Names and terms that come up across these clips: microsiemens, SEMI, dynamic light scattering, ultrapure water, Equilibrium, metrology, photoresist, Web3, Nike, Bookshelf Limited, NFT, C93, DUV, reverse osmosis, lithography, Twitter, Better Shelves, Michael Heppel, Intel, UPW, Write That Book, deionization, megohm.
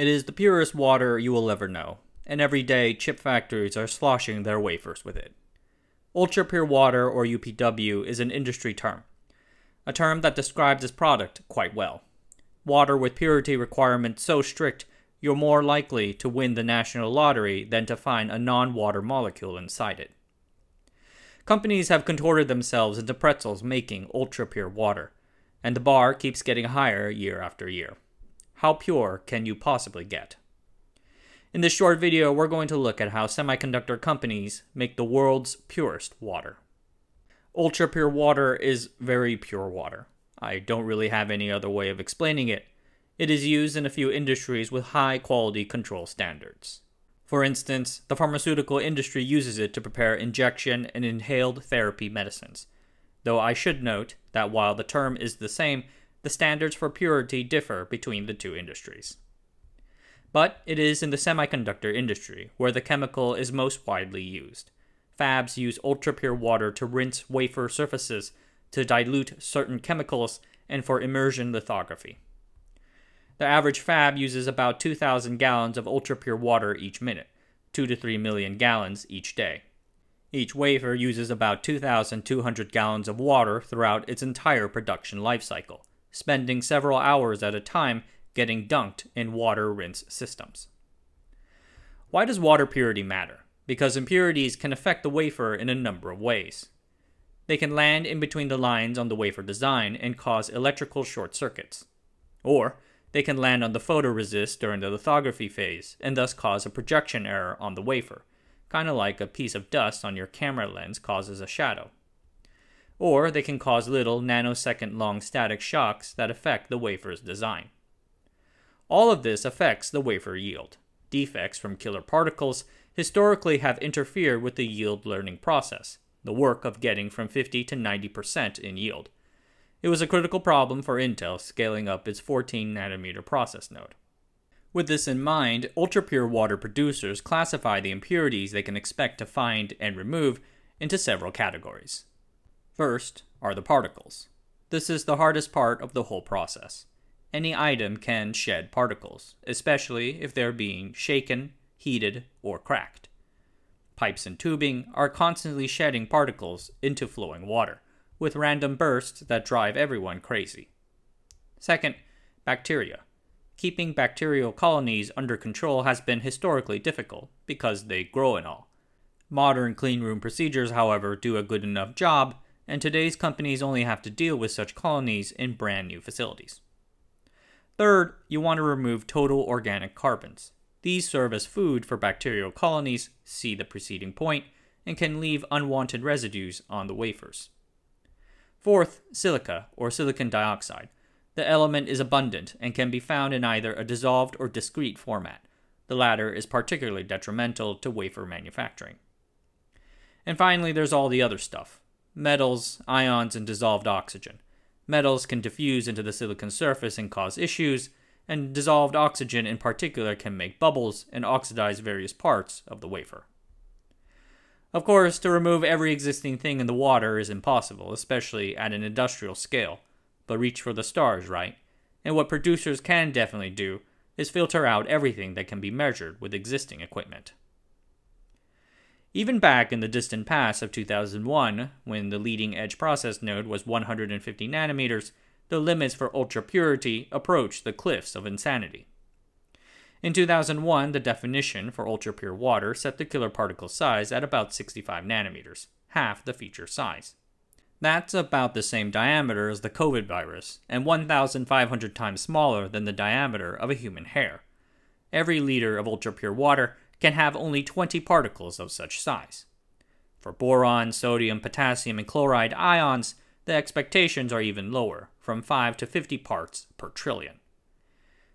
It is the purest water you will ever know, and every day chip factories are sloshing their wafers with it. Ultrapure water, or UPW, is an industry term, a term that describes this product quite well. Water with purity requirements so strict, you're more likely to win the national lottery than to find a non-water molecule inside it. Companies have contorted themselves into pretzels making ultrapure water, and the bar keeps getting higher year after year. How pure can you possibly get? In this short video, we're going to look at how semiconductor companies make the world's purest water. Ultrapure water is very pure water. I don't really have any other way of explaining it. It is used in a few industries with high quality control standards. For instance, the pharmaceutical industry uses it to prepare injection and inhaled therapy medicines. Though I should note that while the term is the same, the standards for purity differ between the two industries. But it is in the semiconductor industry where the chemical is most widely used. Fabs use ultrapure water to rinse wafer surfaces, to dilute certain chemicals, and for immersion lithography. The average fab uses about 2,000 gallons of ultrapure water each minute, 2 to 3 million gallons each day. Each wafer uses about 2,200 gallons of water throughout its entire production life cycle, spending several hours at a time getting dunked in water rinse systems. Why does water purity matter? Because impurities can affect the wafer in a number of ways. They can land in between the lines on the wafer design and cause electrical short circuits. Or, they can land on the photoresist during the lithography phase and thus cause a projection error on the wafer, kind of like a piece of dust on your camera lens causes a shadow. Or they can cause little nanosecond-long static shocks that affect the wafer's design. All of this affects the wafer yield. Defects from killer particles historically have interfered with the yield learning process, the work of getting from 50 to 90% in yield. It was a critical problem for Intel scaling up its 14-nanometer process node. With this in mind, ultrapure water producers classify the impurities they can expect to find and remove into several categories. First are the particles. This is the hardest part of the whole process. Any item can shed particles, especially if they're being shaken, heated, or cracked. Pipes and tubing are constantly shedding particles into flowing water, with random bursts that drive everyone crazy. Second, bacteria. Keeping bacterial colonies under control has been historically difficult because they grow and all. Modern cleanroom procedures, however, do a good enough job, and today's companies only have to deal with such colonies in brand new facilities. Third, you want to remove total organic carbons. These serve as food for bacterial colonies, see the preceding point, and can leave unwanted residues on the wafers. Fourth, silica, or silicon dioxide. The element is abundant and can be found in either a dissolved or discrete format. The latter is particularly detrimental to wafer manufacturing. And finally, there's all the other stuff. Metals, ions, and dissolved oxygen. Metals can diffuse into the silicon surface and cause issues, and dissolved oxygen in particular can make bubbles and oxidize various parts of the wafer. Of course, to remove every existing thing in the water is impossible, especially at an industrial scale, but reach for the stars, right? And what producers can definitely do is filter out everything that can be measured with existing equipment. Even back in the distant past of 2001, when the leading-edge process node was 150 nanometers, the limits for ultra-purity approached the cliffs of insanity. In 2001, the definition for ultrapure water set the killer particle size at about 65 nanometers, half the feature size. That's about the same diameter as the COVID virus, and 1,500 times smaller than the diameter of a human hair. Every liter of ultrapure water can have only 20 particles of such size. For boron, sodium, potassium, and chloride ions, the expectations are even lower, from 5 to 50 parts per trillion.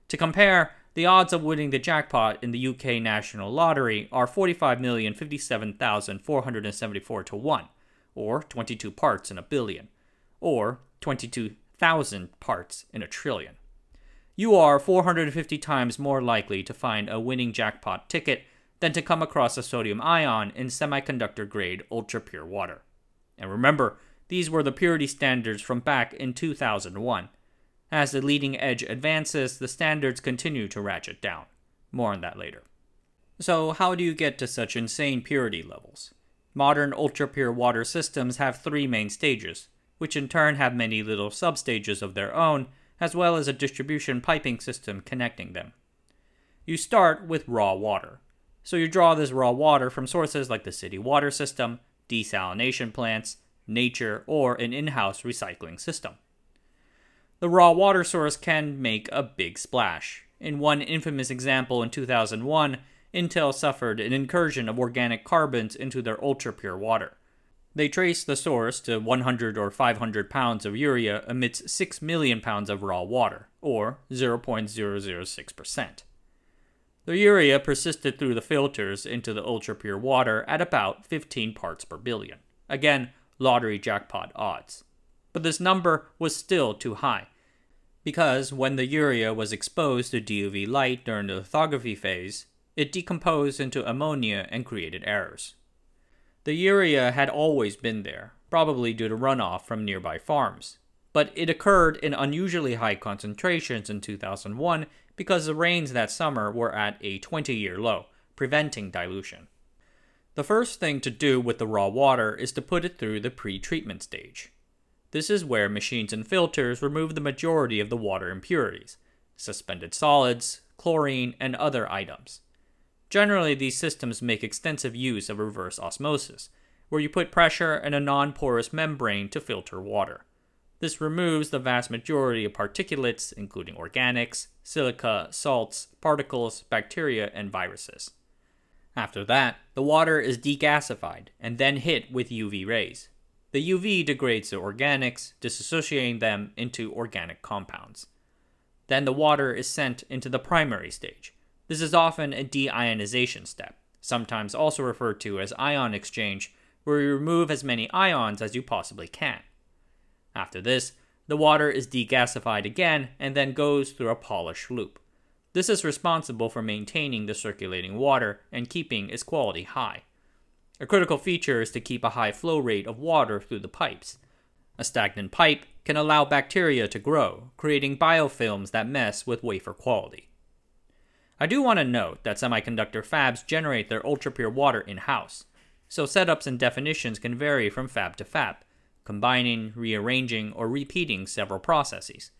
To compare, the odds of winning the jackpot in the UK National Lottery are 45,057,474 to 1, or 22 parts in a billion, or 22,000 parts in a trillion. You are 450 times more likely to find a winning jackpot ticket than to come across a sodium ion in semiconductor-grade ultra-pure water. And remember, these were the purity standards from back in 2001. As the leading edge advances, the standards continue to ratchet down. More on that later. So how do you get to such insane purity levels? Modern ultrapure water systems have three main stages, which in turn have many little substages of their own, as well as a distribution piping system connecting them. You start with raw water. So you draw this raw water from sources like the city water system, desalination plants, nature, or an in-house recycling system. The raw water source can make a big splash. In one infamous example in 2001, Intel suffered an incursion of organic carbons into their ultra-pure water. They traced the source to 100 or 500 pounds of urea amidst 6 million pounds of raw water, or 0.006%. The urea persisted through the filters into the ultra-pure water at about 15 parts per billion. Again, lottery jackpot odds. But this number was still too high, because when the urea was exposed to DUV light during the lithography phase, it decomposed into ammonia and created errors. The urea had always been there, probably due to runoff from nearby farms, but it occurred in unusually high concentrations in 2001 because the rains that summer were at a 20-year low, preventing dilution. The first thing to do with the raw water is to put it through the pre-treatment stage. This is where machines and filters remove the majority of the water impurities, suspended solids, chlorine, and other items. Generally, these systems make extensive use of reverse osmosis, where you put pressure and a non-porous membrane to filter water. This removes the vast majority of particulates, including organics, silica, salts, particles, bacteria, and viruses. After that, the water is degasified and then hit with UV rays. The UV degrades the organics, dissociating them into organic compounds. Then the water is sent into the primary stage. This is often a deionization step, sometimes also referred to as ion exchange, where you remove as many ions as you possibly can. After this, the water is degasified again and then goes through a polish loop. This is responsible for maintaining the circulating water and keeping its quality high. A critical feature is to keep a high flow rate of water through the pipes. A stagnant pipe can allow bacteria to grow, creating biofilms that mess with wafer quality. I do want to note that semiconductor fabs generate their ultrapure water in-house, so setups and definitions can vary from fab to fab, combining, rearranging, or repeating several processes.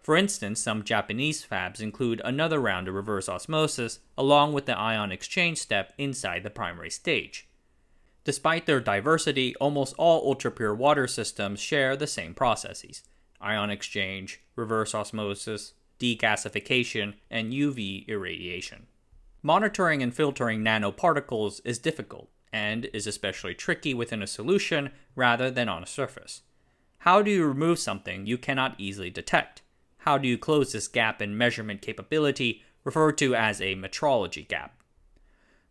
For instance, some Japanese fabs include another round of reverse osmosis along with the ion exchange step inside the primary stage. Despite their diversity, almost all ultrapure water systems share the same processes: ion exchange, reverse osmosis, degasification, and UV irradiation. Monitoring and filtering nanoparticles is difficult and is especially tricky within a solution rather than on a surface. How do you remove something you cannot easily detect? How do you close this gap in measurement capability, referred to as a metrology gap?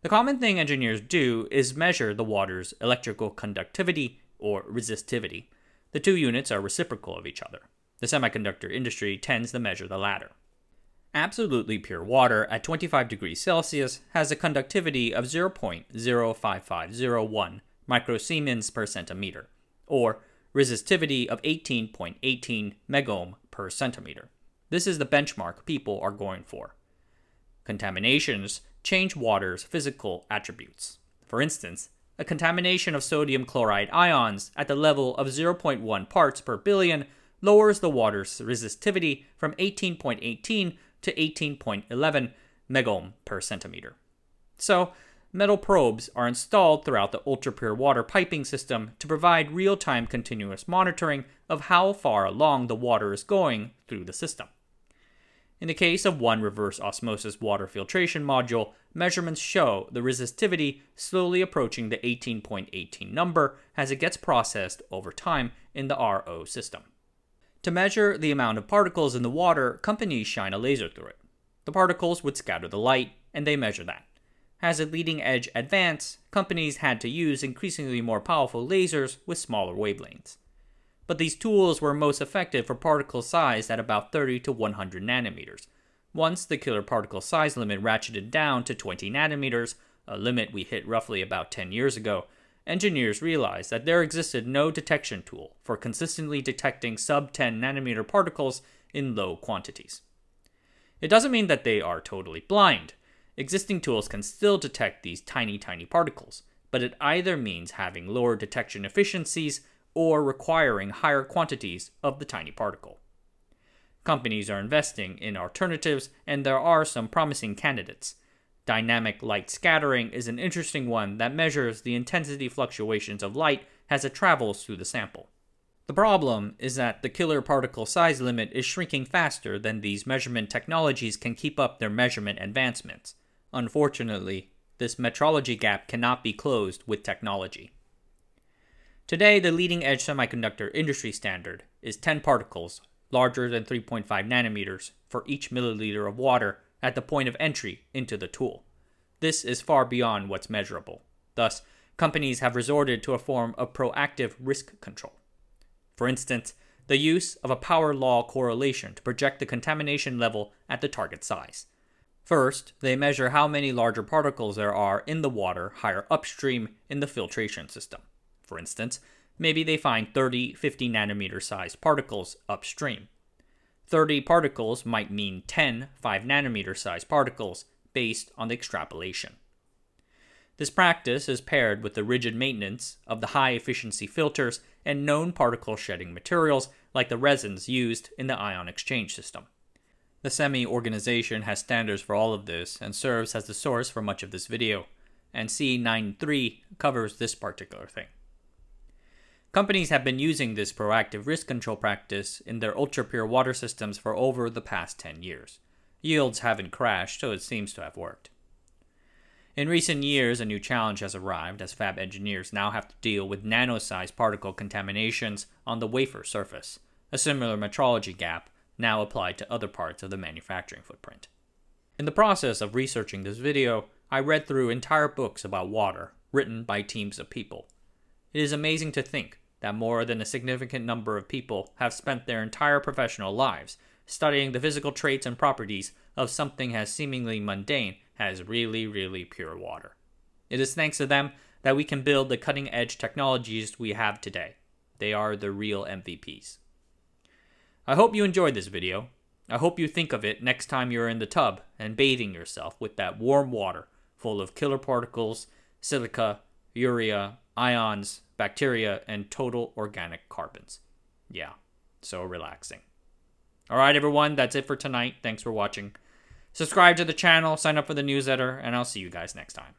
The common thing engineers do is measure the water's electrical conductivity or resistivity. The two units are reciprocal of each other. The semiconductor industry tends to measure the latter. Absolutely pure water at 25 degrees Celsius has a conductivity of 0.05501 microsiemens per centimeter, or resistivity of 18.18 megohm per centimeter. This is the benchmark people are going for. Contaminations change water's physical attributes. For instance, a contamination of sodium chloride ions at the level of 0.1 parts per billion lowers the water's resistivity from 18.18 to 18.11 megohm per centimeter. So, metal probes are installed throughout the ultrapure water piping system to provide real-time continuous monitoring of how far along the water is going through the system. In the case of one reverse osmosis water filtration module, measurements show the resistivity slowly approaching the 18.18 number as it gets processed over time in the RO system. To measure the amount of particles in the water, companies shine a laser through it. The particles would scatter the light, and they measure that. As the leading edge advanced, companies had to use increasingly more powerful lasers with smaller wavelengths. But these tools were most effective for particle size at about 30 to 100 nanometers. Once the killer particle size limit ratcheted down to 20 nanometers, a limit we hit roughly about 10 years ago, engineers realized that there existed no detection tool for consistently detecting sub-10 nanometer particles in low quantities. It doesn't mean that they are totally blind. Existing tools can still detect these tiny particles, but it either means having lower detection efficiencies or requiring higher quantities of the tiny particle. Companies are investing in alternatives, and there are some promising candidates. Dynamic light scattering is an interesting one that measures the intensity fluctuations of light as it travels through the sample. The problem is that the killer particle size limit is shrinking faster than these measurement technologies can keep up their measurement advancements. Unfortunately, this metrology gap cannot be closed with technology. Today, the leading-edge semiconductor industry standard is 10 particles, larger than 3.5 nanometers, for each milliliter of water at the point of entry into the tool. This is far beyond what's measurable. Thus, companies have resorted to a form of proactive risk control. For instance, the use of a power law correlation to project the contamination level at the target size. First, they measure how many larger particles there are in the water higher upstream in the filtration system. For instance, maybe they find 30, 50 nanometer sized particles upstream. 30 particles might mean 10, 5 nanometer sized particles based on the extrapolation. This practice is paired with the rigid maintenance of the high efficiency filters and known particle shedding materials like the resins used in the ion exchange system. The SEMI organization has standards for all of this and serves as the source for much of this video, and C93 covers this particular thing. Companies have been using this proactive risk control practice in their ultrapure water systems for over the past 10 years. Yields haven't crashed, so it seems to have worked. In recent years, a new challenge has arrived as fab engineers now have to deal with nano-sized particle contaminations on the wafer surface, a similar metrology gap now applied to other parts of the manufacturing footprint. In the process of researching this video, I read through entire books about water written by teams of people. It is amazing to think that more than a significant number of people have spent their entire professional lives studying the physical traits and properties of something as seemingly mundane as really pure water. It is thanks to them that we can build the cutting-edge technologies we have today. They are the real MVPs. I hope you enjoyed this video. I hope you think of it next time you're in the tub and bathing yourself with that warm water full of killer particles, silica, urea, ions, bacteria, and total organic carbons. Yeah, so relaxing. Alright everyone, that's it for tonight. Thanks for watching. Subscribe to the channel, sign up for the newsletter, and I'll see you guys next time.